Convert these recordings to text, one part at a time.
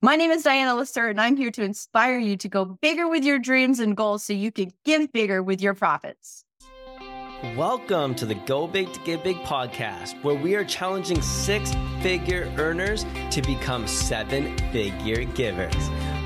My name is Diana LaCerte, and I'm here to inspire you to go bigger with your dreams and goals so you can give bigger with your profits. Welcome to the Go Big to Give Big podcast, where we are challenging six-figure earners to become seven-figure givers.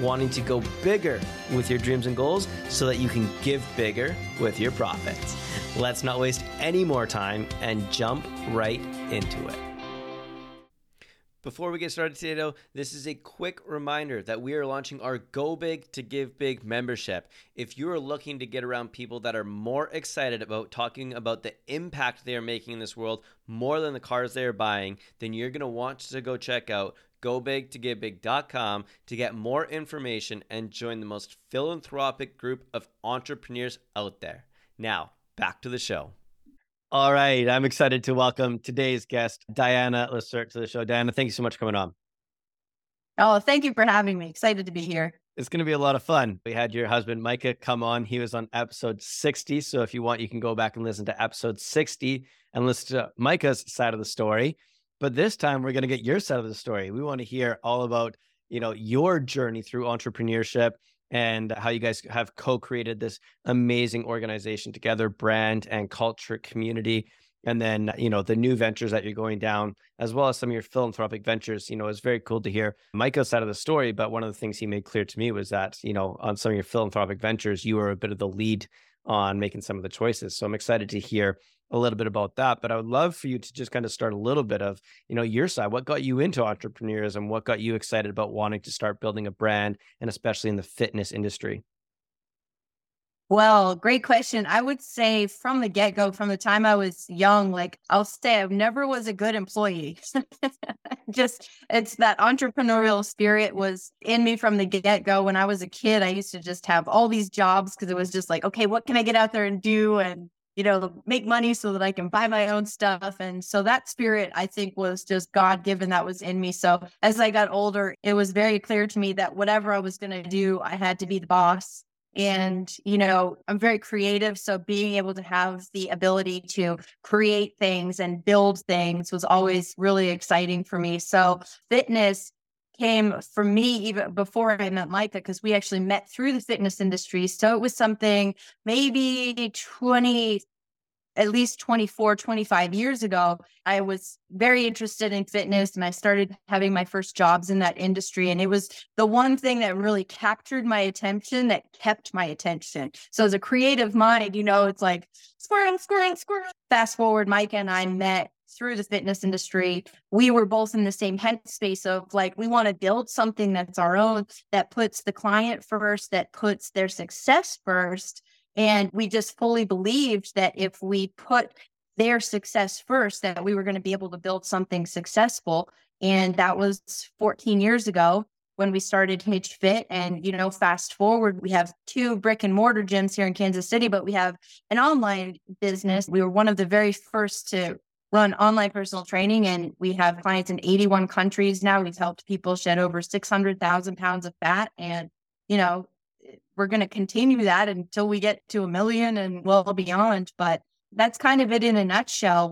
wanting to go bigger with your dreams and goals so that you can give bigger with your profits. Let's not waste any more time and jump right into it. Before we get started today, though, this is a quick reminder that we are launching our Go Big to Give Big membership. If you are looking to get around people that are more excited about talking about the impact they are making in this world more than the cars they are buying, then you're going to want to go check out GoBigToGiveBig.com to get more information and join the most philanthropic group of entrepreneurs out there. Now, back to the show. All right. I'm excited to welcome today's guest, Diana LaCerte, to the show. Diana, thank you so much for coming on. Oh, thank you for having me. Excited to be here. It's going to be a lot of fun. We had your husband, Micah, come on. He was on episode 60. So if you want, you can go back and listen to episode 60 and listen to Micah's side of the story. But this time we're going to get your side of the story. We want to hear all about, your journey through entrepreneurship and how you guys have co-created this amazing organization together, brand and culture, community, and then, the new ventures that you're going down, as well as some of your philanthropic ventures. It's very cool to hear Micah's side of the story, but one of the things he made clear to me was that, on some of your philanthropic ventures, you were a bit of the lead on making some of the choices. So I'm excited to hear a little bit about that, but I would love for you to just kind of start a little bit of, your side. What got you into entrepreneurism? What got you excited about wanting to start building a brand, and especially in the fitness industry? Well, great question. I would say from the get-go, from the time I was young, I'll say I never was a good employee. It's that entrepreneurial spirit was in me from the get-go. When I was a kid, I used to just have all these jobs because it was just okay, what can I get out there and do? And make money so that I can buy my own stuff. And so that spirit, I think, was just God-given, that was in me. So as I got older, it was very clear to me that whatever I was going to do, I had to be the boss. And, I'm very creative. So being able to have the ability to create things and build things was always really exciting for me. So fitness came for me even before I met Micah, because we actually met through the fitness industry. So it was something maybe at least 24, 25 years ago. I was very interested in fitness, and I started having my first jobs in that industry. And it was the one thing that really captured my attention, that kept my attention. So as a creative mind, it's like squirrel, squirrel, squirrel. Fast forward, Micah and I met through the fitness industry. We were both in the same headspace of we want to build something that's our own, that puts the client first, that puts their success first. And we just fully believed that if we put their success first, that we were going to be able to build something successful. And that was 14 years ago when we started Hitch Fit. And, fast forward, we have 2 brick and mortar gyms here in Kansas City, but we have an online business. We were one of the very first to run online personal training, and we have clients in 81 countries now. We've helped people shed over 600,000 pounds of fat. And, we're going to continue that until we get to 1 million and well beyond. But that's kind of it in a nutshell.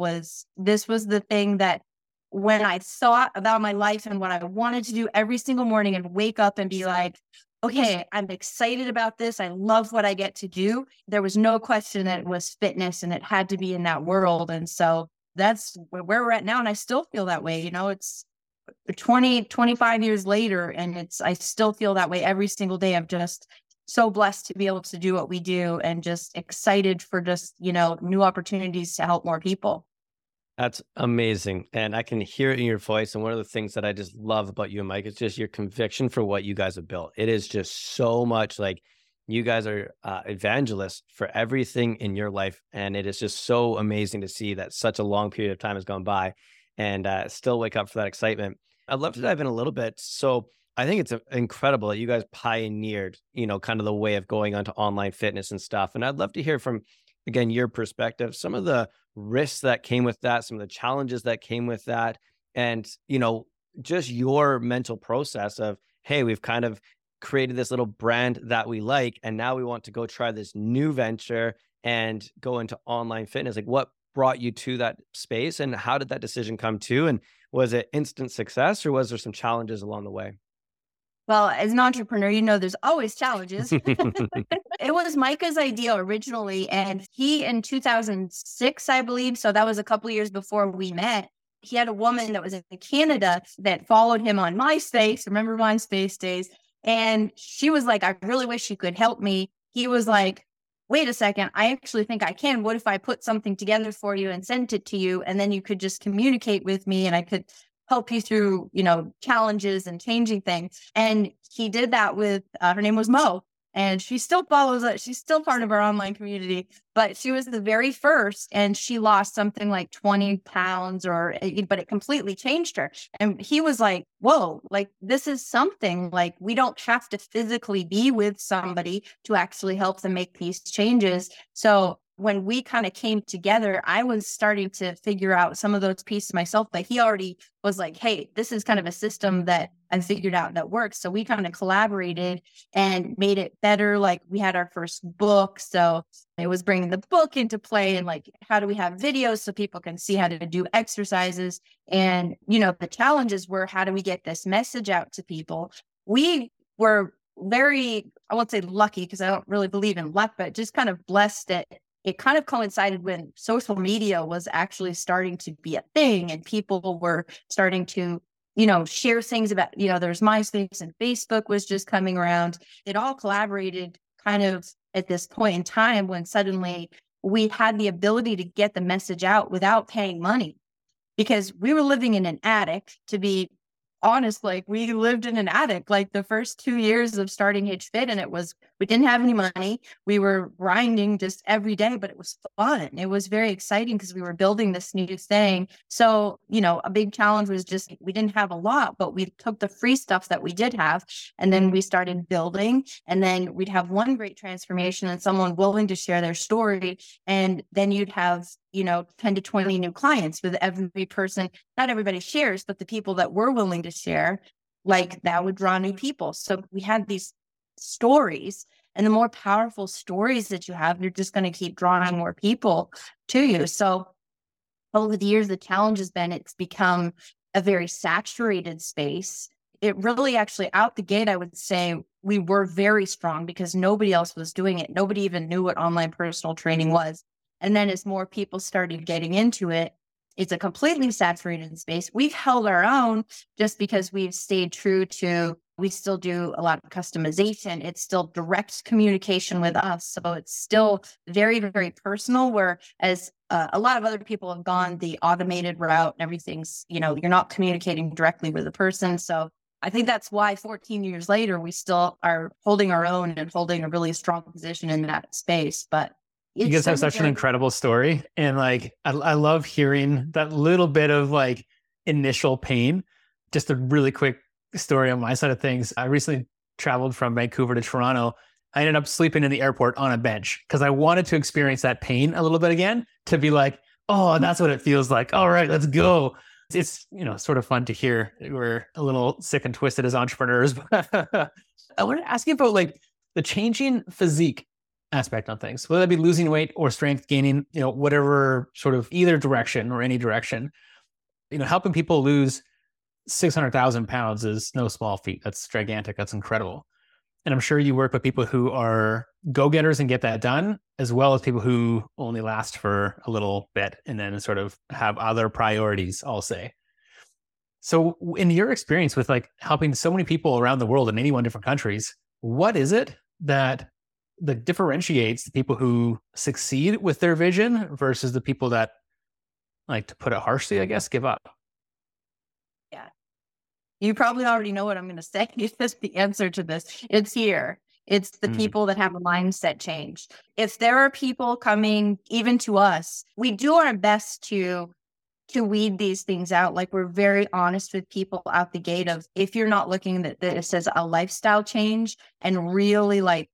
This was the thing that when I thought about my life and what I wanted to do every single morning and wake up and be like, okay, I'm excited about this. I love what I get to do. There was no question that it was fitness, and it had to be in that world. And so that's where we're at now. And I still feel that way. It's 20, 25 years later, and I still feel that way every single day. I'm just so blessed to be able to do what we do, and just excited for just, new opportunities to help more people. That's amazing. And I can hear it in your voice. And one of the things that I just love about you and Mike is just your conviction for what you guys have built. It is just so much you guys are evangelists for everything in your life. And it is just so amazing to see that such a long period of time has gone by and still wake up for that excitement. I'd love to dive in a little bit. So I think it's incredible that you guys pioneered, you know, kind of the way of going onto online fitness and stuff. And I'd love to hear from, again, your perspective, some of the risks that came with that, some of the challenges that came with that, and, you know, just your mental process of, hey, we've kind of created this little brand that we like, and now we want to go try this new venture and go into online fitness. Like, what brought you to that space, and how did that decision come to? And was it instant success, or was there some challenges along the way? Well, as an entrepreneur, you know, there's always challenges. It was Micah's idea originally, and he, in 2006, I believe, so that was a couple of years before we met, he had a woman that was in Canada that followed him on MySpace. Remember MySpace days? And she was like, I really wish you could help me. He was like, wait a second, I actually think I can. What if I put something together for you and sent it to you? And then you could just communicate with me and I could help you through, you know, challenges and changing things. And he did that with, her name was Mo, and she still follows us. She's still part of our online community, but she was the very first, and she lost something like 20 pounds but it completely changed her. And he was like, whoa, like this is something, like we don't have to physically be with somebody to actually help them make these changes. So when we kind of came together, I was starting to figure out some of those pieces myself, but he already was like, hey, this is kind of a system that I figured out that works. So we kind of collaborated and made it better. Like we had our first book. So it was bringing the book into play and like, how do we have videos so people can see how to do exercises? And, you know, the challenges were, how do we get this message out to people? We were very, I won't say lucky because I don't really believe in luck, but just kind of blessed that it kind of coincided when social media was actually starting to be a thing and people were starting to, you know, share things about, you know, there's MySpace and Facebook was just coming around. It all collaborated kind of at this point in time when suddenly we had the ability to get the message out without paying money, because we were living in an attic, to be honest. Like we lived in an attic, like the first 2 years of starting Hitch Fit, and it was, we didn't have any money. We were grinding just every day, but it was fun. It was very exciting because we were building this new thing. So, you know, a big challenge was just, we didn't have a lot, but we took the free stuff that we did have. And then we started building, and then we'd have one great transformation and someone willing to share their story. And then you'd have, you know, 10 to 20 new clients with every person. Not everybody shares, but the people that were willing to share, like that would draw new people. So we had these stories, and the more powerful stories that you have, you're just going to keep drawing more people to you. So over the years, the challenge has been, it's become a very saturated space. It really actually out the gate, I would say we were very strong because nobody else was doing it. Nobody even knew what online personal training was. And then as more people started getting into it, it's a completely saturated space. We've held our own just because we've stayed true to, we still do a lot of customization. It's still direct communication with us. So it's still very, very personal, whereas a lot of other people have gone the automated route and everything's, you know, you're not communicating directly with a person. So I think that's why 14 years later, we still are holding our own and holding a really strong position in that space. But you guys have such an incredible story. And like, I love hearing that little bit of like initial pain. Just a really quick story on my side of things. I recently traveled from Vancouver to Toronto. I ended up sleeping in the airport on a bench because I wanted to experience that pain a little bit again, to be like, oh, that's what it feels like. All right, let's go. It's, you know, sort of fun to hear. We're a little sick and twisted as entrepreneurs. But I wanted to ask you about like the changing physique aspect on things, whether that be losing weight or strength gaining, you know, whatever sort of either direction or any direction, you know, helping people lose 600,000 pounds is no small feat. That's gigantic. That's incredible. And I'm sure you work with people who are go-getters and get that done, as well as people who only last for a little bit and then sort of have other priorities, I'll say. So in your experience with like helping so many people around the world in 81 different countries, what is it that differentiates the people who succeed with their vision versus the people that, like, to put it harshly, I guess, give up? Yeah. You probably already know what I'm going to say. That's the answer to this. It's here. It's the people that have a mindset change. If there are people coming even to us, we do our best to to weed these things out. Like, we're very honest with people out the gate of, if you're not looking at that, it says a lifestyle change and really like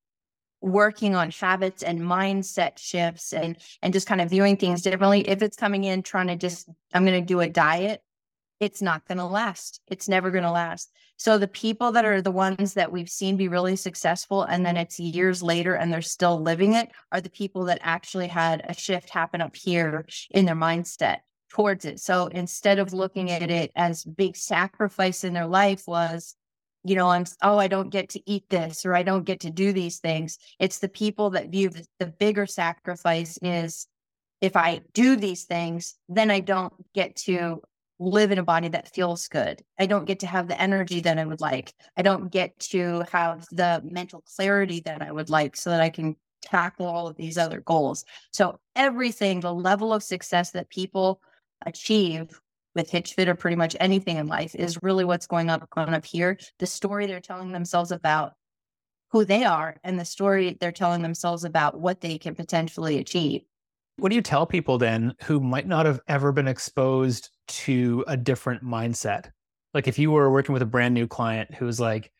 working on habits and mindset shifts and just kind of viewing things differently. If it's coming in trying to just, I'm going to do a diet, it's not going to last. It's never going to last. So the people that are the ones that we've seen be really successful, and then it's years later and they're still living it, are the people that actually had a shift happen up here in their mindset towards it. So instead of looking at it as big sacrifice in their life was, you know, I don't get to eat this, or I don't get to do these things. It's the people that view the bigger sacrifice is, if I do these things, then I don't get to live in a body that feels good. I don't get to have the energy that I would like. I don't get to have the mental clarity that I would like so that I can tackle all of these other goals. So everything, the level of success that people achieve with Hitch Fit or pretty much anything in life is really what's going on up here. The story they're telling themselves about who they are and the story they're telling themselves about what they can potentially achieve. What do you tell people then who might not have ever been exposed to a different mindset? Like, if you were working with a brand new client who's like,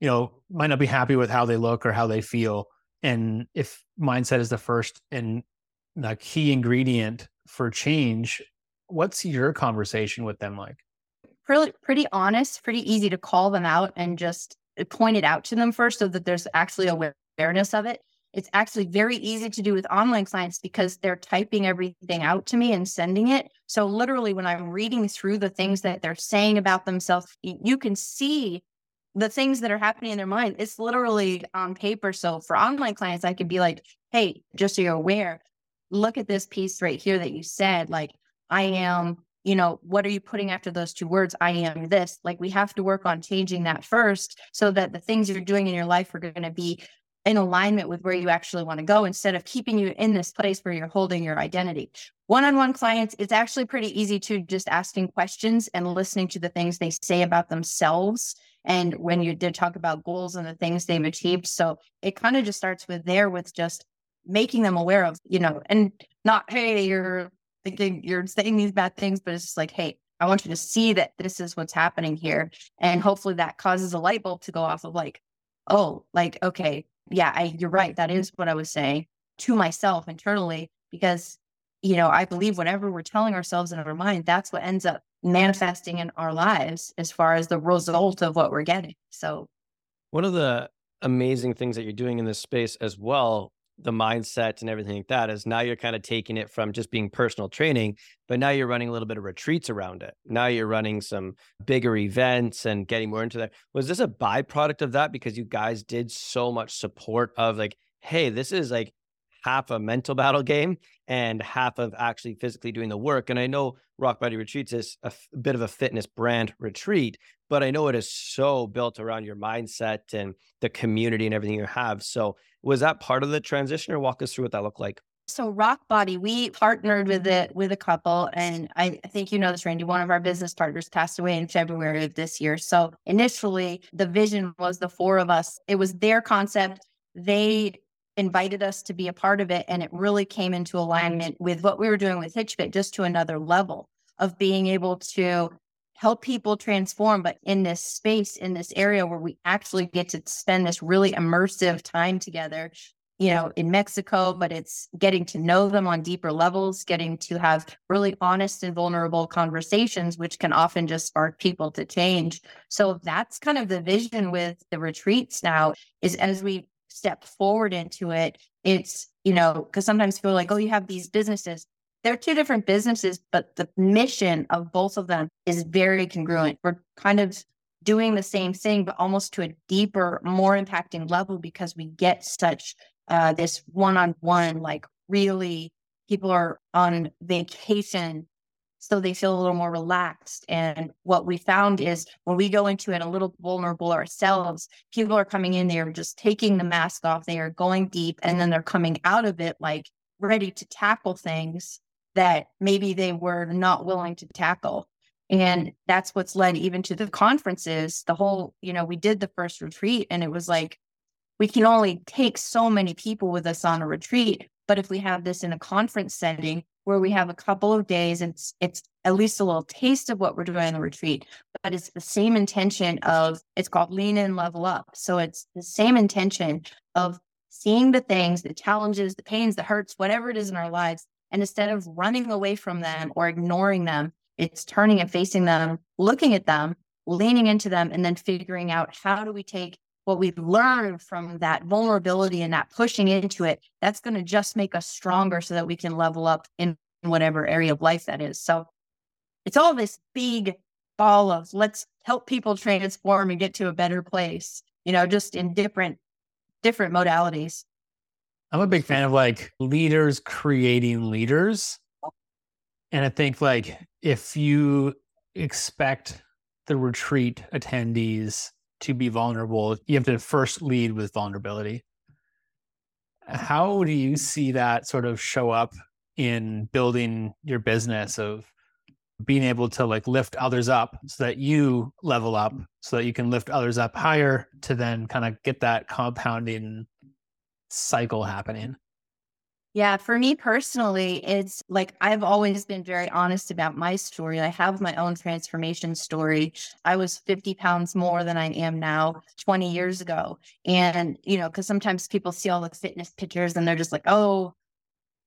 you know, might not be happy with how they look or how they feel. And if mindset is the first and the key ingredient for change, what's your conversation with them like? Pretty honest, pretty easy to call them out and just point it out to them first so that there's actually awareness of it. It's actually very easy to do with online clients because they're typing everything out to me and sending it. So literally when I'm reading through the things that they're saying about themselves, you can see the things that are happening in their mind. It's literally on paper. So for online clients, I could be like, hey, just so you're aware, look at this piece right here that you said, like, I am, you know, what are you putting after those two words? I am this. Like, we have to work on changing that first so that the things you're doing in your life are going to be in alignment with where you actually want to go, instead of keeping you in this place where you're holding your identity. One-on-one clients, it's actually pretty easy to just asking questions and listening to the things they say about themselves. And when you did talk about goals and the things they've achieved. So it kind of just starts with just making them aware of, you know, and not, hey, you're saying these bad things, but it's just like, hey, I want you to see that this is what's happening here. And hopefully that causes a light bulb to go off of like, oh, like, okay, yeah, you're right. That is what I was saying to myself internally, because, you know, I believe whatever we're telling ourselves in our mind, that's what ends up manifesting in our lives as far as the result of what we're getting. So one of the amazing things that you're doing in this space as well, the mindset and everything like that, is now you're kind of taking it from just being personal training, but now you're running a little bit of retreats around it. Now you're running some bigger events and getting more into that. Was this a byproduct of that? Because you guys did so much support of like, hey, this is like half a mental battle game and half of actually physically doing the work. And I know Rock Body Retreats is a bit of a fitness brand retreat, but I know it is so built around your mindset and the community and everything you have. So was that part of the transition, or walk us through what that looked like? So Rock Body, we partnered with a couple, and I think you know this, Randy, one of our business partners passed away in February of this year. So initially the vision was the four of us. It was their concept. They invited us to be a part of it, and it really came into alignment with what we were doing with Hitch Fit, just to another level of being able to help people transform, but in this space, in this area where we actually get to spend this really immersive time together, you know, in Mexico, but it's getting to know them on deeper levels, getting to have really honest and vulnerable conversations, which can often just spark people to change. So that's kind of the vision with the retreats now, is as we step forward into it, it's, you know, because sometimes people are like, oh, you have these businesses. They're two different businesses, but the mission of both of them is very congruent. We're kind of doing the same thing, but almost to a deeper, more impacting level, because we get such this one-on-one, like, really people are on vacation, so they feel a little more relaxed. And what we found is when we go into it a little vulnerable ourselves, people are coming in, they are just taking the mask off, they are going deep, and then they're coming out of it like ready to tackle things that maybe they were not willing to tackle. And that's what's led even to the conferences. The whole, you know, we did the first retreat and it was like, we can only take so many people with us on a retreat. But if we have this in a conference setting, where we have a couple of days and it's at least a little taste of what we're doing on the retreat, but it's the same intention of, it's called Lean In, Level Up. So it's the same intention of seeing the things, the challenges, the pains, the hurts, whatever it is in our lives. And instead of running away from them or ignoring them, it's turning and facing them, looking at them, leaning into them, and then figuring out how do we take what we learn from that vulnerability and that pushing into it. That's going to just make us stronger so that we can level up in whatever area of life that is. So it's all this big ball of let's help people transform and get to a better place, you know, just in different modalities. I'm a big fan of like leaders creating leaders. And I think like if you expect the retreat attendees to be vulnerable, you have to first lead with vulnerability. How do you see that sort of show up in building your business of being able to like lift others up so that you level up so that you can lift others up higher to then kind of get that compounding cycle happening? Yeah, for me personally, it's like I've always been very honest about my story. I have my own transformation story. I was 50 pounds more than I am now 20 years ago. And, you know, because sometimes people see all the fitness pictures and they're just like, oh,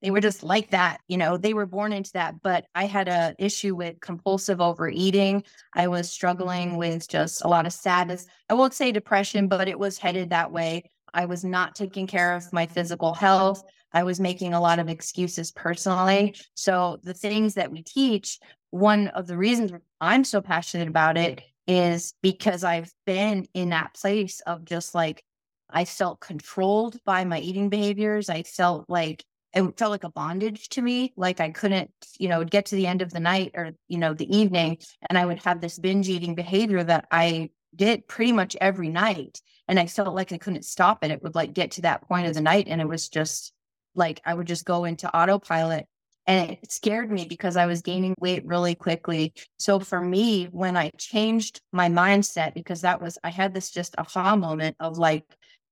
they were just like that. You know, they were born into that. But I had an issue with compulsive overeating. I was struggling with just a lot of sadness. I won't say depression, but it was headed that way. I was not taking care of my physical health. I was making a lot of excuses personally. So the things that we teach, one of the reasons I'm so passionate about it is because I've been in that place of just like, I felt controlled by my eating behaviors. I felt like, it felt like a bondage to me. Like I couldn't, you know, get to the end of the night or, you know, the evening, and I would have this binge eating behavior that I did pretty much every night. And I felt like I couldn't stop it. It would like get to that point of the night and it was just like, I would just go into autopilot, and it scared me because I was gaining weight really quickly. So for me, when I changed my mindset, because that was, I had this just aha moment of like,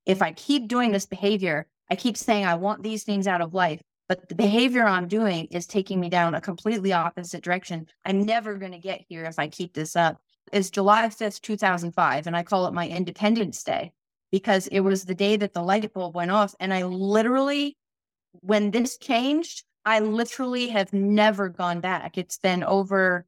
if I keep doing this behavior, I keep saying I want these things out of life, but the behavior I'm doing is taking me down a completely opposite direction. I'm never going to get here if I keep this up. It's July 5th, 2005, and I call it my Independence Day because it was the day that the light bulb went off. And I literally, when this changed, I literally have never gone back. It's been over,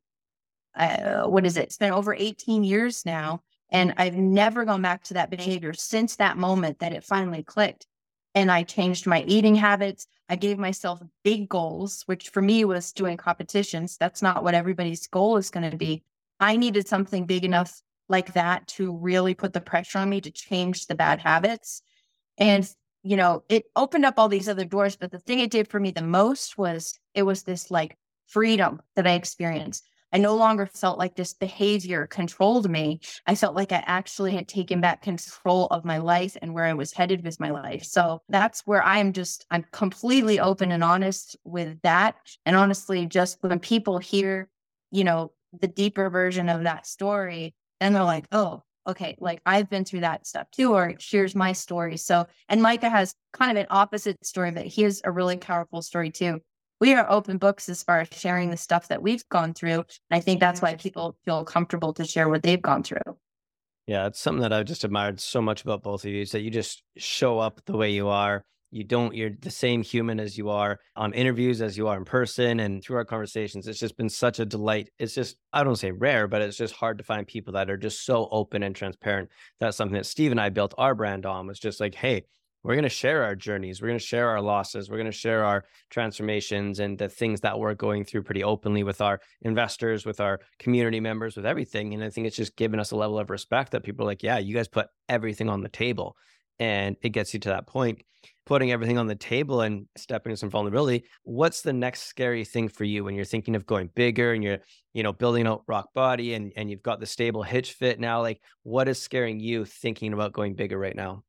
It's been over 18 years now. And I've never gone back to that behavior since that moment that it finally clicked. And I changed my eating habits. I gave myself big goals, which for me was doing competitions. That's not what everybody's goal is going to be. I needed something big enough like that to really put the pressure on me to change the bad habits. And you know, it opened up all these other doors, but the thing it did for me the most was it was this like freedom that I experienced. I no longer felt like this behavior controlled me. I felt like I actually had taken back control of my life and where I was headed with my life. So that's where I'm completely open and honest with that. And honestly, just when people hear, you know, the deeper version of that story, then they're like, oh, okay, like I've been through that stuff too, or here's my story. So, and Micah has kind of an opposite story, but he has a really powerful story too. We are open books as far as sharing the stuff that we've gone through. And I think that's why people feel comfortable to share what they've gone through. Yeah, it's something that I've just admired so much about both of you is that you just show up the way you are. You're the same human as you are on interviews, as you are in person, and through our conversations. It's just been such a delight. It's just, I don't say rare, but it's just hard to find people that are just so open and transparent. That's something that Steve and I built our brand on. It's just like, hey, we're going to share our journeys. We're going to share our losses. We're going to share our transformations and the things that we're going through pretty openly with our investors, with our community members, with everything. And I think it's just given us a level of respect that people are like, yeah, you guys put everything on the table. And it gets you to that point, putting everything on the table and stepping into some vulnerability. What's the next scary thing for you when you're thinking of going bigger and you're, you know, building out Rock Body and you've got the stable Hitch Fit now? Like, what is scaring you thinking about going bigger right now?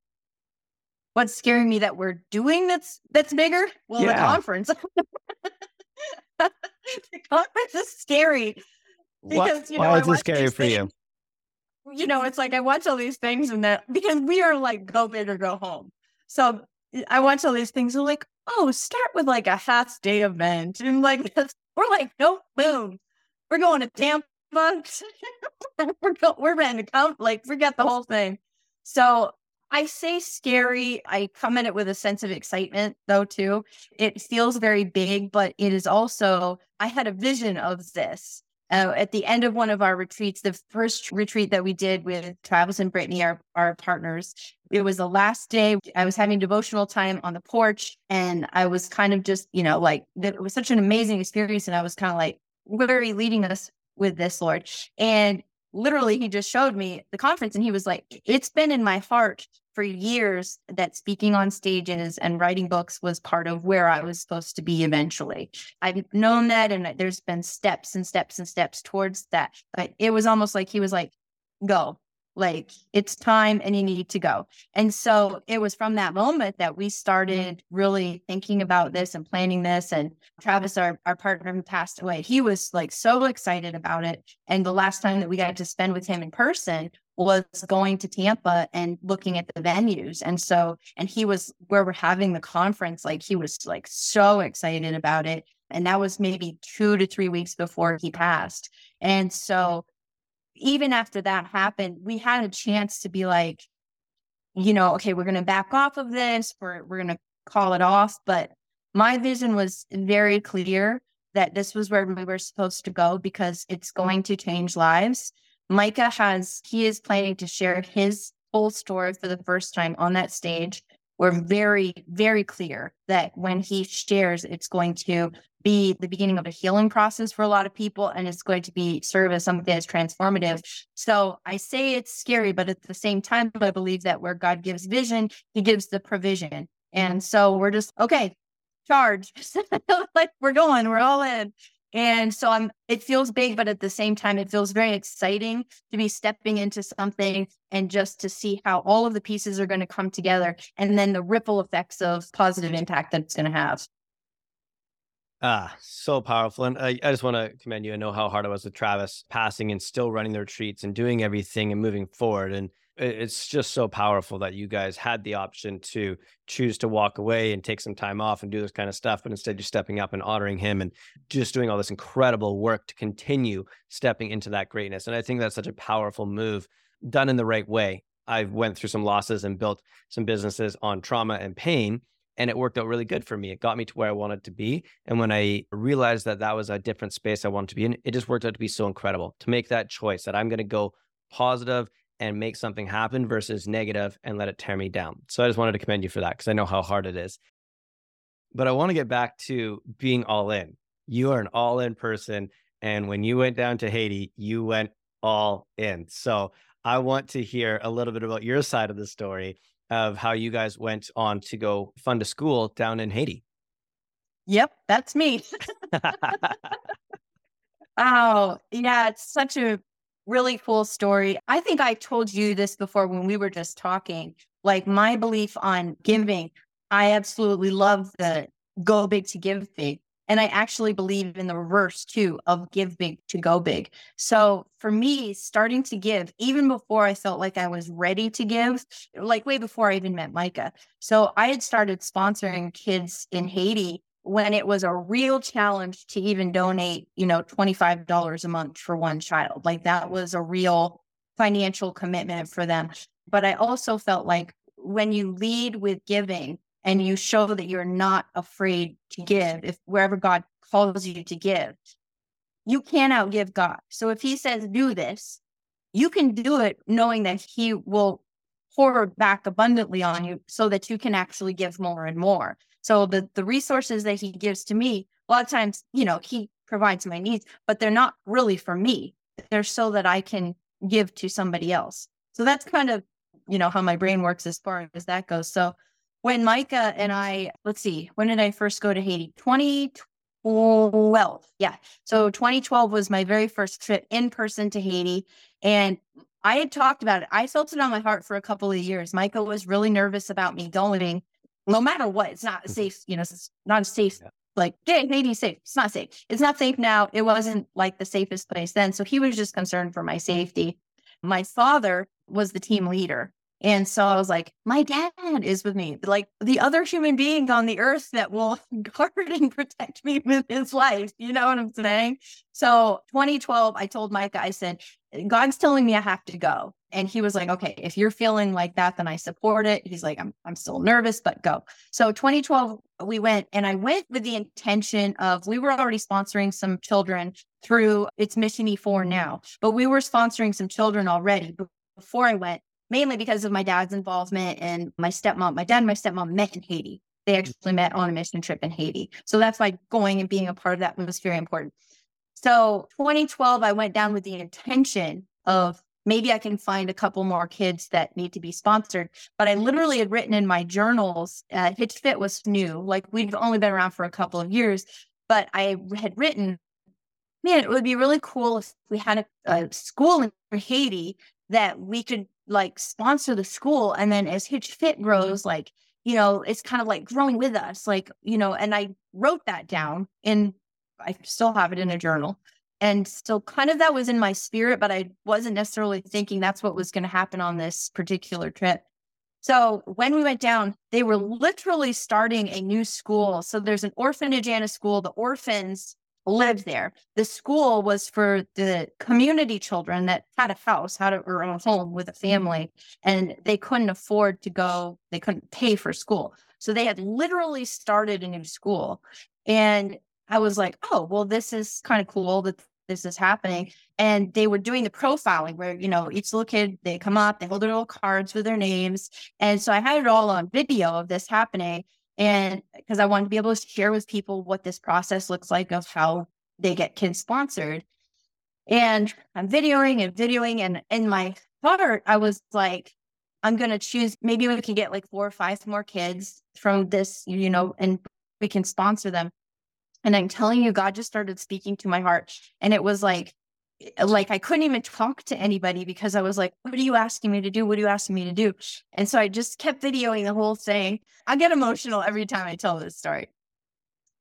What's scaring me that we're doing that's bigger? Well, yeah. The conference. The conference is scary. Because, you know, why is it scary for you? You know, it's like I watch all these things and that because we are like go big or go home. So I went to these things, I'm like, oh, start with like a half day event. And like, we're like, nope, boom. We're going to Tampa. We're renting a couch. Like, forget the whole thing. So I say scary. I come at it with a sense of excitement, though, too. It feels very big, but it is also, I had a vision of this. At the end of one of our retreats, the first retreat that we did with Travis and Brittany, our partners, it was the last day. I was having devotional time on the porch, and I was kind of just, you know, like, it was such an amazing experience. And I was kind of like, where are you leading us with this, Lord? And literally, he just showed me the conference, and he was like, it's been in my heart for years that speaking on stages and writing books was part of where I was supposed to be eventually. I've known that, and there's been steps and steps and steps towards that. But it was almost like he was like, go, like it's time and you need to go. And so it was from that moment that we started really thinking about this and planning this. And Travis, our partner who passed away, he was like so excited about it. And the last time that we got to spend with him in person was going to Tampa and looking at the venues. And so, and he was where we're having the conference, like he was like so excited about it. And that was maybe 2 to 3 weeks before he passed. And so even after that happened, we had a chance to be like, you know, okay, we're going to back off of this, we're going to call it off. But my vision was very clear that this was where we were supposed to go because it's going to change lives. Micah he is planning to share his whole story for the first time on that stage. We're very, very clear that when he shares, it's going to be the beginning of a healing process for a lot of people, and it's going to be serve as something that's transformative. So I say it's scary, but at the same time, I believe that where God gives vision, he gives the provision. And so we're just, okay, charge. Like we're going, we're all in. And so it feels big, but at the same time, it feels very exciting to be stepping into something and just to see how all of the pieces are going to come together and then the ripple effects of positive impact that it's going to have. Ah, so powerful. And I just want to commend you. I know how hard it was with Travis passing and still running the retreats and doing everything and moving forward. And it's just so powerful that you guys had the option to choose to walk away and take some time off and do this kind of stuff. But instead, you're stepping up and honoring him and just doing all this incredible work to continue stepping into that greatness. And I think that's such a powerful move done in the right way. I've went through some losses and built some businesses on trauma and pain, and it worked out really good for me. It got me to where I wanted to be. And when I realized that that was a different space I wanted to be in, it just worked out to be so incredible to make that choice that I'm going to go positive and make something happen versus negative and let it tear me down. So I just wanted to commend you for that because I know how hard it is. But I want to get back to being all in. You are an all-in person. And when you went down to Haiti, you went all in. So I want to hear a little bit about your side of the story of how you guys went on to go fund a school down in Haiti. Yep, that's me. Oh, yeah, it's such a really cool story. I think I told you this before when we were just talking, like my belief on giving. I absolutely love the go big to give big. And I actually believe in the reverse too of give big to go big. So for me, starting to give, even before I felt like I was ready to give, like way before I even met Micah. So I had started sponsoring kids in Haiti when it was a real challenge to even donate, you know, $25 a month for one child. Like that was a real financial commitment for them. But I also felt like when you lead with giving and you show that you're not afraid to give, if wherever God calls you to give, you can't outgive God. So if he says, do this, you can do it knowing that he will pour back abundantly on you so that you can actually give more and more. So the resources that he gives to me, a lot of times, you know, he provides my needs, but they're not really for me. They're so that I can give to somebody else. So that's kind of, you know, how my brain works as far as that goes. So when Micah and I, let's see, when did I first go to Haiti? 2012. Yeah. So 2012 was my very first trip in person to Haiti. And I had talked about it. I felt it on my heart for a couple of years. Micah was really nervous about me going. No matter what, it's not safe. You know, it's not safe. Yeah. Like, hey, Haiti's safe. It's not safe. It's not safe now. It wasn't like the safest place then. So he was just concerned for my safety. My father was the team leader. And so I was like, my dad is with me, like the other human being on the earth that will guard and protect me with his life. You know what I'm saying? So 2012, I told Micah, I said, God's telling me I have to go. And he was like, okay, if you're feeling like that, then I support it. He's like, I'm still nervous, but go. So 2012, we went, and I went with the intention of, we were already sponsoring some children through, it's Mission E4 now, but we were sponsoring some children already before I went, mainly because of my dad's involvement and my stepmom. My dad and my stepmom met in Haiti. They actually met on a mission trip in Haiti. So that's why going and being a part of that was very important. So 2012, I went down with the intention of, maybe I can find a couple more kids that need to be sponsored. But I literally had written in my journals, Hitch Fit was new. Like, we'd only been around for a couple of years, but I had written, man, it would be really cool if we had a school in Haiti that we could like sponsor the school. And then as Hitch Fit grows, like, you know, it's kind of like growing with us, like, you know, and I wrote that down and I still have it in a journal. And still kind of that was in my spirit, but I wasn't necessarily thinking that's what was going to happen on this particular trip. So when we went down, they were literally starting a new school. So there's an orphanage and a school. The orphans lived there. The school was for the community children that had a house, had a home with a family, and they couldn't afford to go. They couldn't pay for school. So they had literally started a new school. And I was like, oh, well, this is kind of cool that this is happening. And they were doing the profiling where, you know, each little kid, they come up, they hold their little cards with their names. And so I had it all on video of this happening. And because I wanted to be able to share with people what this process looks like of how they get kids sponsored. And I'm videoing. And in my heart, I was like, I'm going to choose, maybe we can get like 4 or 5 more kids from this, you know, and we can sponsor them. And I'm telling you, God just started speaking to my heart. And it was like I couldn't even talk to anybody because I was like, what are you asking me to do? What are you asking me to do? And so I just kept videoing the whole thing. I get emotional every time I tell this story.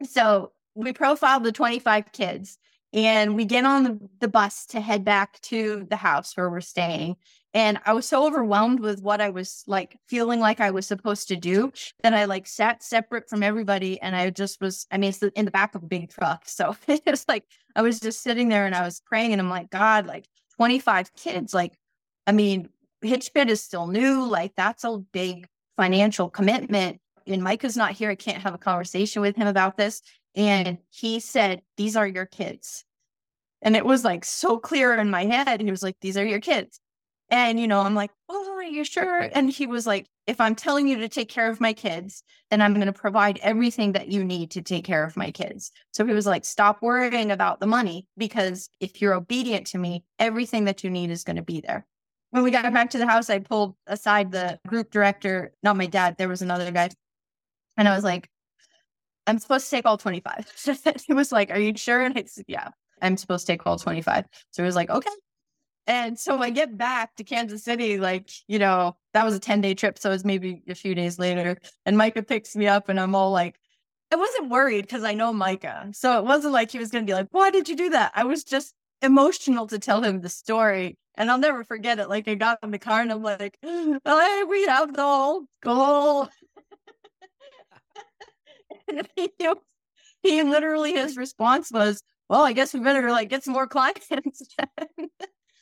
So we profiled the 25 kids and we get on the bus to head back to the house where we're staying. And I was so overwhelmed with what I was like feeling like I was supposed to do that I like sat separate from everybody. And I just was, I mean, it's in the back of a big truck. So it's like, I was just sitting there and I was praying and I'm like, God, like 25 kids, like, I mean, Hitch Fit is still new. Like that's a big financial commitment. And Micah's not here. I can't have a conversation with him about this. And he said, these are your kids. And it was like so clear in my head. And he was like, these are your kids. And, you know, I'm like, oh, are you sure? And he was like, if I'm telling you to take care of my kids, then I'm going to provide everything that you need to take care of my kids. So he was like, stop worrying about the money, because if you're obedient to me, everything that you need is going to be there. When we got back to the house, I pulled aside the group director, not my dad, there was another guy. And I was like, I'm supposed to take all 25. He was like, are you sure? And I said, yeah, I'm supposed to take all 25. So he was like, okay. And so I get back to Kansas City, like, you know, that was a 10-day trip. So it was maybe a few days later. And Micah picks me up and I'm all like, I wasn't worried because I know Micah. So it wasn't like he was going to be like, why did you do that? I was just emotional to tell him the story. And I'll never forget it. Like I got in the car and I'm like, oh, we have the whole goal. And he literally, his response was, well, I guess we better like get some more clients.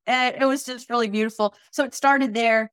And it was just really beautiful. So it started there.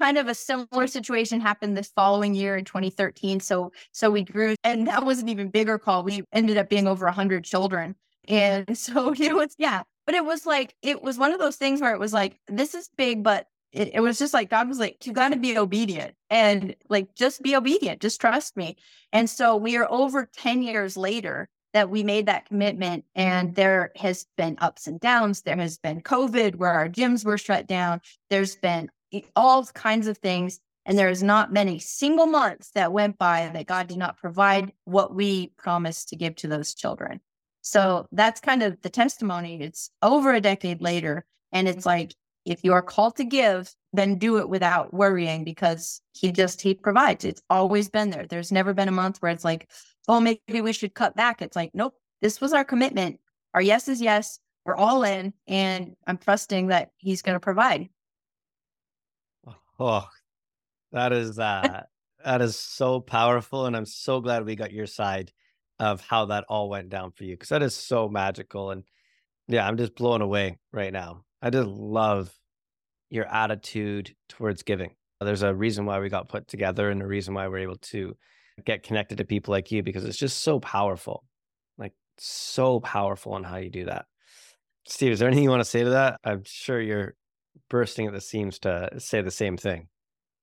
Kind of a similar situation happened this following year in 2013. So we grew, and that was an even bigger call. We ended up being over 100 children. And so it was, yeah. But it was like, it was one of those things where it was like, this is big, but it was just like, God was like, you got to be obedient and like, just be obedient. Just trust me. And so we are over 10 years later that we made that commitment. And there has been ups and downs. There has been COVID where our gyms were shut down. There's been all kinds of things. And there has not been a single month that went by that God did not provide what we promised to give to those children. So that's kind of the testimony. It's over a decade later. And it's like, if you are called to give, then do it without worrying, because he provides. It's always been there. There's never been a month where it's like, oh, maybe we should cut back. It's like, nope, this was our commitment. Our yes is yes. We're all in. And I'm trusting that he's going to provide. Oh, That is so powerful. And I'm so glad we got your side of how that all went down for you, because that is so magical. And yeah, I'm just blown away right now. I just love your attitude towards giving. There's a reason why we got put together and a reason why we're able to get connected to people like you, because it's just so powerful, like so powerful on how you do that. Steve, is there anything you want to say to that? I'm sure you're bursting at the seams to say the same thing.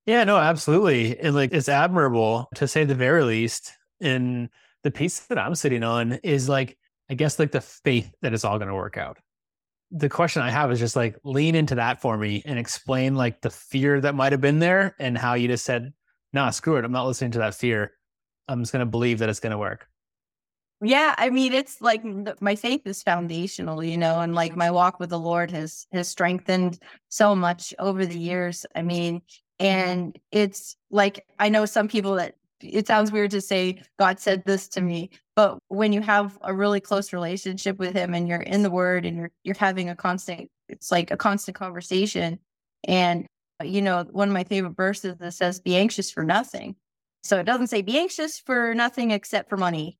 Yeah, no, absolutely. And like, it's admirable, to say the very least. And the piece that I'm sitting on is like, I guess like the faith that it's all going to work out. The question I have is just like, lean into that for me and explain like the fear that might've been there and how you just said, nah, screw it. I'm not listening to that fear. I'm just going to believe that it's going to work. Yeah. I mean, it's like my faith is foundational, you know, and like my walk with the Lord has strengthened so much over the years. I mean, and it's like, I know some people that it sounds weird to say, God said this to me, but when you have a really close relationship with him and you're in the word and you're having a constant, it's like a constant conversation. And, you know, one of my favorite verses that says, be anxious for nothing. So it doesn't say be anxious for nothing except for money,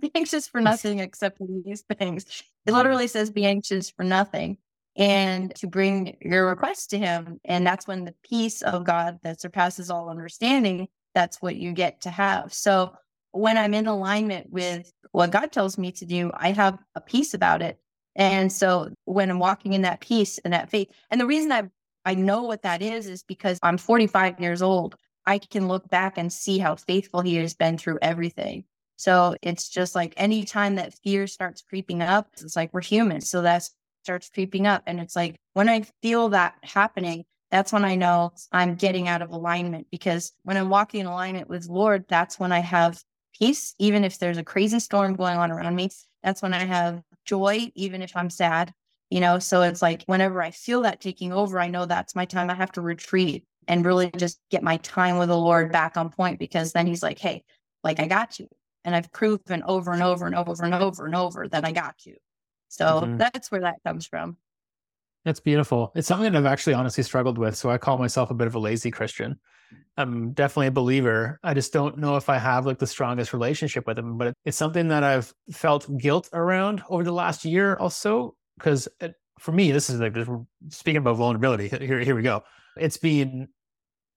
be anxious for nothing except for these things. It literally says be anxious for nothing and to bring your request to him. And that's when the peace of God that surpasses all understanding, that's what you get to have. So when I'm in alignment with what God tells me to do, I have a peace about it. And so when I'm walking in that peace and that faith, and the reason I know what that is because I'm 45 years old. I can look back and see how faithful he has been through everything. So it's just like any time that fear starts creeping up, it's like we're human. So that starts creeping up. And it's like when I feel that happening, that's when I know I'm getting out of alignment, because when I'm walking in alignment with Lord, that's when I have peace. Even if there's a crazy storm going on around me, that's when I have joy, even if I'm sad, you know? So it's like, whenever I feel that taking over, I know that's my time. I have to retreat and really just get my time with the Lord back on point, because then he's like, hey, like I got you. And I've proven over and over and over and over and over that I got you. So that's where that comes from. That's beautiful. It's something that I've actually honestly struggled with. So I call myself a bit of a lazy Christian. I'm definitely a believer. I just don't know if I have like the strongest relationship with him, but it's something that I've felt guilt around over the last year or so. Because for me, this is like, we're speaking about vulnerability. Here we go. It's been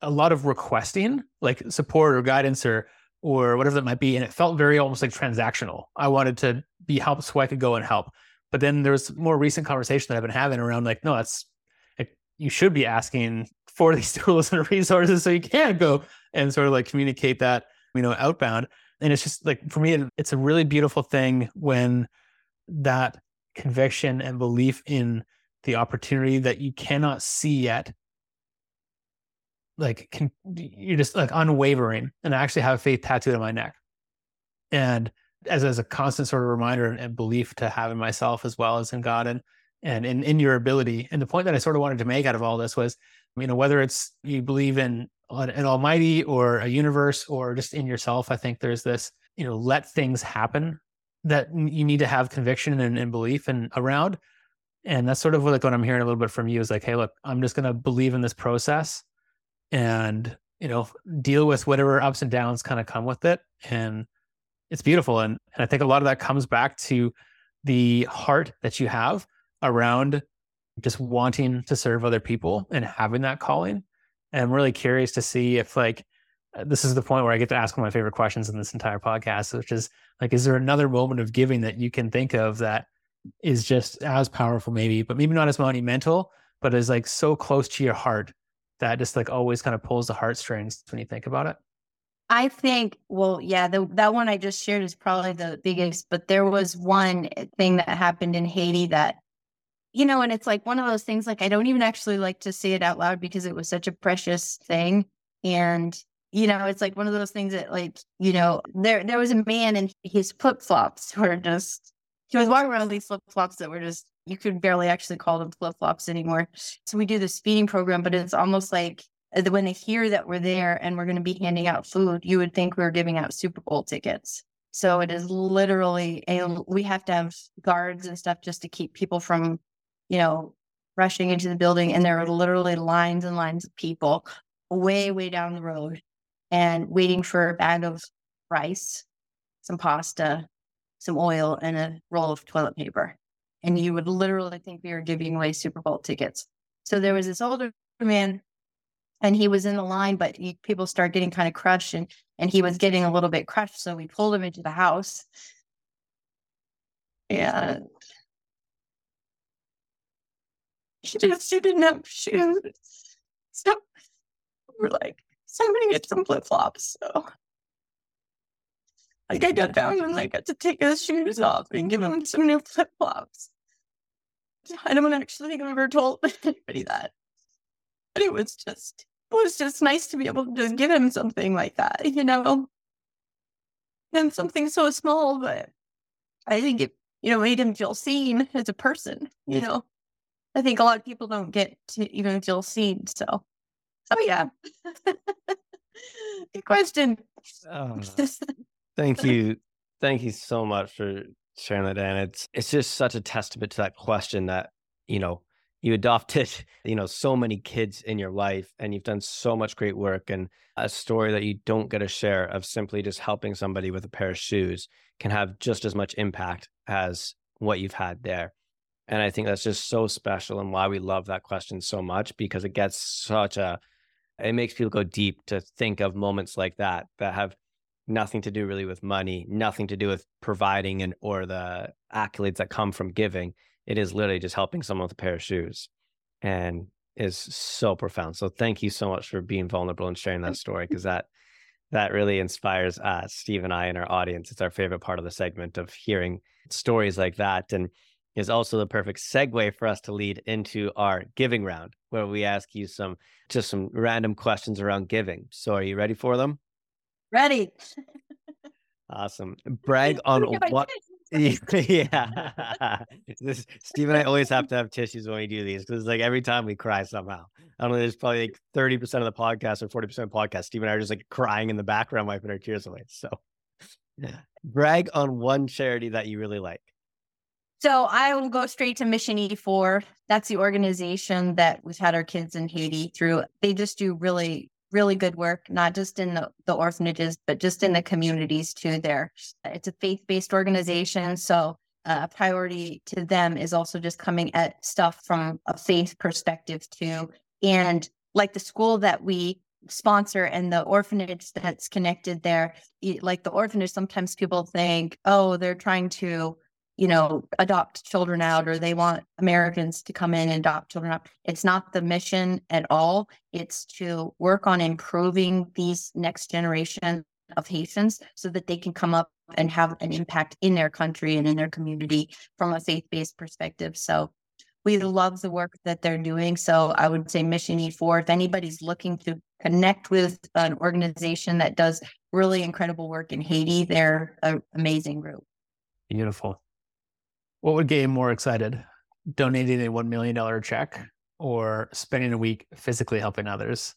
a lot of requesting like support or guidance or whatever that might be. And it felt very almost like transactional. I wanted to be helped so I could go and help. But then there's more recent conversation that I've been having around like, no, that's like, you should be asking for these tools and resources so you can go and sort of like communicate that, you know, outbound. And it's just like, for me, it's a really beautiful thing when that conviction and belief in the opportunity that you cannot see yet, like you're just like unwavering. And I actually have faith tattooed on my neck. And as a constant sort of reminder and belief to have in myself as well as in God and in your ability. And the point that I sort of wanted to make out of all this was, you know, whether it's you believe in an almighty or a universe or just in yourself, I think there's this, you know, let things happen that you need to have conviction and belief and around. And that's sort of like what I'm hearing a little bit from you is like, hey, look, I'm just going to believe in this process and, you know, deal with whatever ups and downs kind of come with it. And it's beautiful. And I think a lot of that comes back to the heart that you have around just wanting to serve other people and having that calling. And I'm really curious to see if like, this is the point where I get to ask one of my favorite questions in this entire podcast, which is like, is there another moment of giving that you can think of that is just as powerful maybe, but maybe not as monumental, but is like so close to your heart that just like always kind of pulls the heartstrings when you think about it? I think, well, yeah, that one I just shared is probably the biggest, but there was one thing that happened in Haiti that, you know, and it's like one of those things, like, I don't even actually like to say it out loud because it was such a precious thing. And, you know, it's like one of those things that like, you know, there was a man and his flip-flops were just, he was walking around with these flip-flops that were just, you could barely actually call them flip-flops anymore. So we do the feeding program, but it's almost like, when they hear that we're there and we're going to be handing out food, you would think we were giving out Super Bowl tickets. So it is literally, we have to have guards and stuff just to keep people from, you know, rushing into the building. And there are literally lines and lines of people way, way down the road and waiting for a bag of rice, some pasta, some oil, and a roll of toilet paper. And you would literally think we were giving away Super Bowl tickets. So there was this older man, and he was in the line, but people start getting kind of crushed, and he was getting a little bit crushed. So we pulled him into the house. Yeah. She didn't have shoes. So we're like, somebody get some flip-flops. So like I got down and I got to take his shoes off and give him some new flip-flops. I don't actually think I've ever told anybody that. But it was just nice to be able to just give him something like that, you know? And something so small, but I think it, you know, made him feel seen as a person, you know? I think a lot of people don't get to even feel seen, so. Oh, yeah. Good question. Oh, thank you. Thank you so much for sharing that, Dan. It's just such a testament to that question that, you know, you adopted, you know, so many kids in your life, and you've done so much great work, and a story that you don't get to share of simply just helping somebody with a pair of shoes can have just as much impact as what you've had there. And I think that's just so special, and why we love that question so much, because it gets it makes people go deep to think of moments like that, that have nothing to do really with money, nothing to do with providing and or the accolades that come from giving. It is literally just helping someone with a pair of shoes, and is so profound. So thank you so much for being vulnerable and sharing that story, because that really inspires us, Steve and I, and our audience. It's our favorite part of the segment, of hearing stories like that, and is also the perfect segue for us to lead into our giving round, where we ask you some random questions around giving. So are you ready for them? Ready. Awesome. Brag on what... Yeah. Steve and I always have to have tissues when we do these, because like every time we cry somehow. I don't know, there's probably like 30% of the podcast or 40% of the podcast, Steve and I are just like crying in the background, wiping our tears away. So brag on one charity that you really like. So I will go straight to Mission E4. That's the organization that we've had our kids in Haiti through. They just do really, really good work, not just in the orphanages, but just in the communities too there. It's a faith-based organization. So a priority to them is also just coming at stuff from a faith perspective too. And like the school that we sponsor and the orphanage that's connected there, like the orphanage, sometimes people think, oh, they're trying to, you know, adopt children out, or they want Americans to come in and adopt children out. It's not the mission at all. It's to work on improving these next generation of Haitians so that they can come up and have an impact in their country and in their community from a faith-based perspective. So we love the work that they're doing. So I would say Mission E4, if anybody's looking to connect with an organization that does really incredible work in Haiti, they're an amazing group. Beautiful. What would get you more excited? Donating a $1 million check or spending a week physically helping others?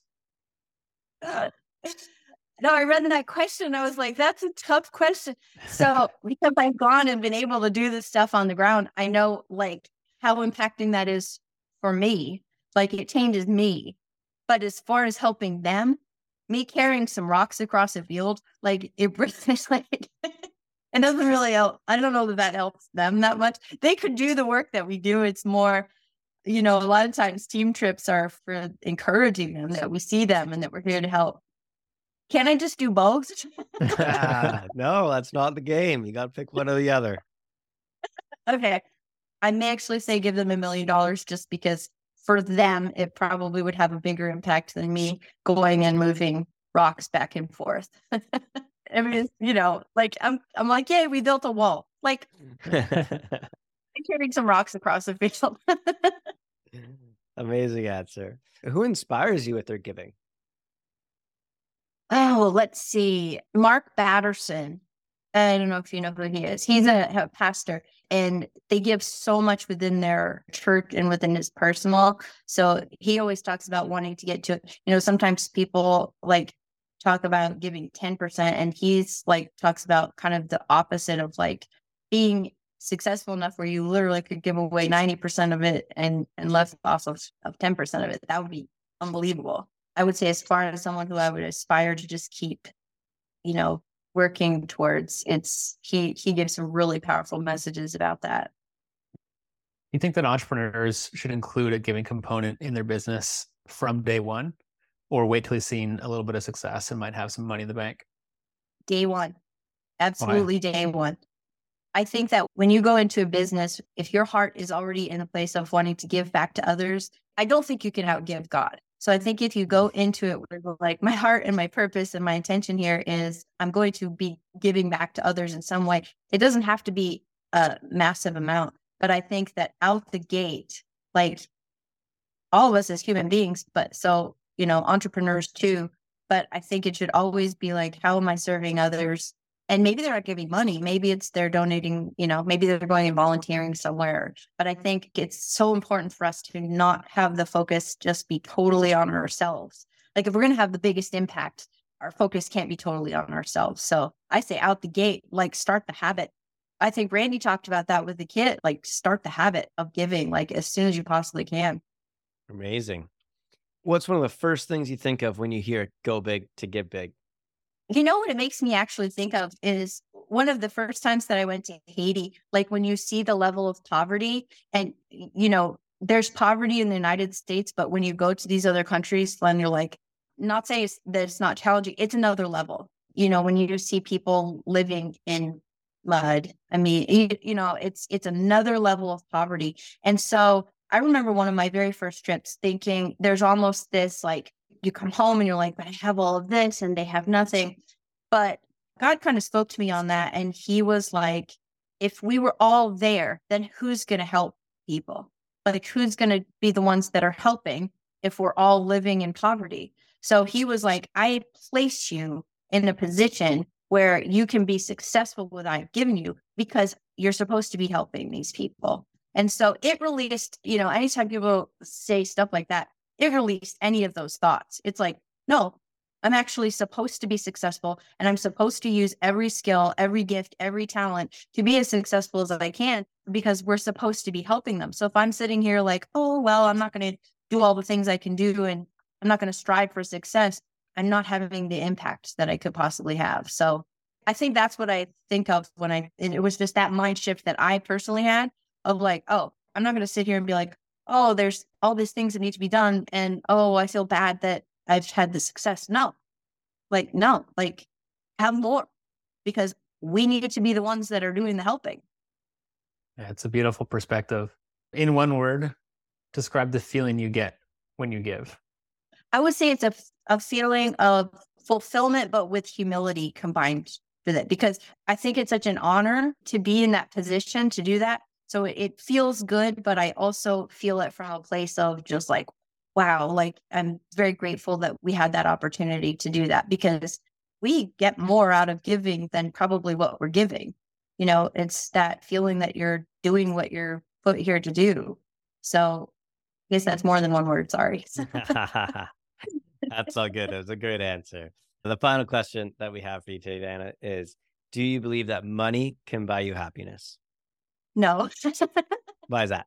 No, I read that question. I was like, that's a tough question. So because I've gone and been able to do this stuff on the ground, I know like how impacting that is for me. Like it changes me. But as far as helping them, me carrying some rocks across a field, like it brings like... It doesn't really help. I don't know that helps them that much. They could do the work that we do. It's more, you know, a lot of times team trips are for encouraging them, that we see them and that we're here to help. Can I just do both? No, that's not the game. You got to pick one or the other. Okay. I may actually say give them $1 million just because for them, it probably would have a bigger impact than me going and moving rocks back and forth. I mean, you know, like I'm like, yeah, we built a wall. Like I carried some rocks across the field. Amazing answer. Who inspires you with their giving? Oh, let's see. Mark Batterson. I don't know if you know who he is. He's a pastor, and they give so much within their church and within his personal. So he always talks about wanting to get to it. You know, sometimes people like talk about giving 10%, and he's like talks about kind of the opposite of like being successful enough where you literally could give away 90% of it and left off of 10% of it. That would be unbelievable. I would say, as far as someone who I would aspire to just keep, you know, working towards, it's he gives some really powerful messages about that. You think that entrepreneurs should include a giving component in their business from day one, or wait till he's seen a little bit of success and might have some money in the bank? Day one. Absolutely. Why? Day one. I think that when you go into a business, if your heart is already in a place of wanting to give back to others, I don't think you can outgive God. So I think if you go into it with like, my heart and my purpose and my intention here is I'm going to be giving back to others in some way. It doesn't have to be a massive amount, but I think that out the gate, like all of us as human beings, but so, you know, entrepreneurs too, but I think it should always be like, how am I serving others? And maybe they're not giving money. Maybe it's they're donating, you know, maybe they're going and volunteering somewhere. But I think it's so important for us to not have the focus just be totally on ourselves. Like if we're going to have the biggest impact, our focus can't be totally on ourselves. So I say out the gate, like start the habit. I think Randy talked about that with the kid, like start the habit of giving, like as soon as you possibly can. Amazing. What's one of the first things you think of when you hear Go Big to Give Big? You know what it makes me actually think of is one of the first times that I went to Haiti, like when you see the level of poverty and, you know, there's poverty in the United States, but when you go to these other countries, then you're like, not saying that it's not challenging. It's another level. You know, when you see people living in mud, I mean, you know, it's another level of poverty. And so I remember one of my very first trips thinking there's almost this like, you come home and you're like, but I have all of this and they have nothing. But God kind of spoke to me on that. And he was like, if we were all there, then who's going to help people? Like who's going to be the ones that are helping if we're all living in poverty? So he was like, I place you in a position where you can be successful with what I've given you because you're supposed to be helping these people. And so it really just, you know, anytime people say stuff like that, it released any of those thoughts. It's like, no, I'm actually supposed to be successful and I'm supposed to use every skill, every gift, every talent to be as successful as I can because we're supposed to be helping them. So if I'm sitting here like, oh, well, I'm not going to do all the things I can do and I'm not going to strive for success, I'm not having the impact that I could possibly have. So I think that's what I think of when it was just that mind shift that I personally had of like, oh, I'm not going to sit here and be like, oh, there's all these things that need to be done. And, oh, I feel bad that I've had the success. No, have more because we need to be the ones that are doing the helping. Yeah, it's a beautiful perspective. In one word, describe the feeling you get when you give. I would say it's a feeling of fulfillment, but with humility combined with it, because I think it's such an honor to be in that position to do that. So it feels good, but I also feel it from a place of just like, wow, like I'm very grateful that we had that opportunity to do that because we get more out of giving than probably what we're giving. You know, it's that feeling that you're doing what you're put here to do. So I guess that's more than one word. Sorry. That's all good. It was a great answer. The final question that we have for you today, Diana, is do you believe that money can buy you happiness? No. Why is that?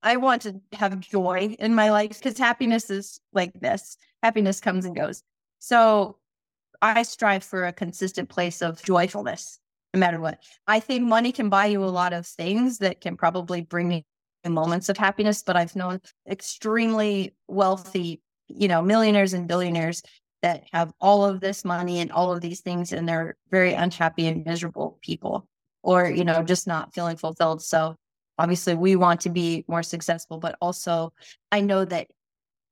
I want to have joy in my life because happiness is like this. Happiness comes and goes. So I strive for a consistent place of joyfulness, no matter what. I think money can buy you a lot of things that can probably bring me moments of happiness, but I've known extremely wealthy, you know, millionaires and billionaires that have all of this money and all of these things, and they're very unhappy and miserable people. Or, you know, just not feeling fulfilled. So obviously we want to be more successful, but also I know that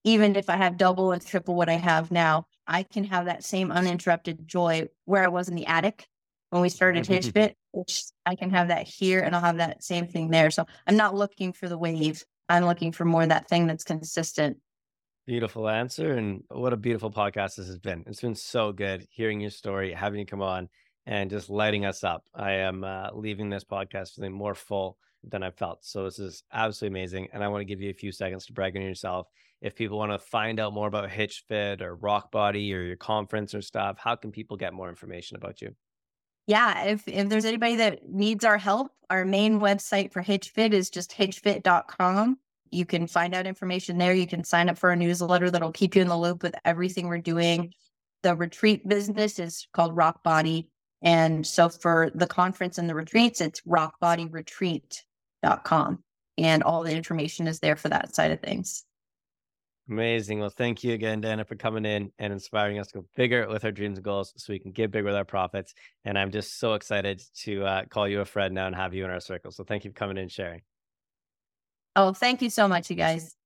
even if I have double and triple what I have now, I can have that same uninterrupted joy where I was in the attic when we started Hitch Fit, which I can have that here and I'll have that same thing there. So I'm not looking for the wave. I'm looking for more that thing that's consistent. Beautiful answer. And what a beautiful podcast this has been. It's been so good hearing your story, having you come on. And just lighting us up. I am leaving this podcast feeling more full than I felt. So this is absolutely amazing. And I want to give you a few seconds to brag on yourself. If people want to find out more about Hitch Fit or Rock Body or your conference or stuff, how can people get more information about you? Yeah, if there's anybody that needs our help, our main website for Hitch Fit is just hitchfit.com. You can find out information there. You can sign up for a newsletter that'll keep you in the loop with everything we're doing. The retreat business is called Rock Body. And so for the conference and the retreats, it's rockbodyretreat.com. And all the information is there for that side of things. Amazing. Well, thank you again, Diana, for coming in and inspiring us to go bigger with our dreams and goals so we can get big with our profits. And I'm just so excited to call you a friend now and have you in our circle. So thank you for coming in and sharing. Oh, thank you so much, you guys.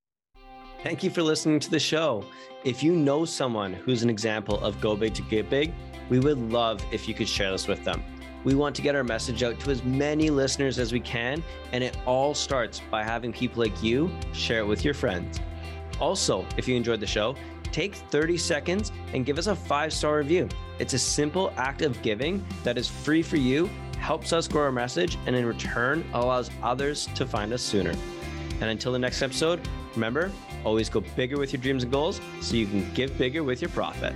Thank you for listening to the show. If you know someone who's an example of Go Big to Get Big, we would love if you could share this with them. We want to get our message out to as many listeners as we can, and it all starts by having people like you share it with your friends. Also, if you enjoyed the show, take 30 seconds and give us a 5-star review. It's a simple act of giving that is free for you, helps us grow our message, and in return allows others to find us sooner. And until the next episode, remember, always go bigger with your dreams and goals so you can give bigger with your profit.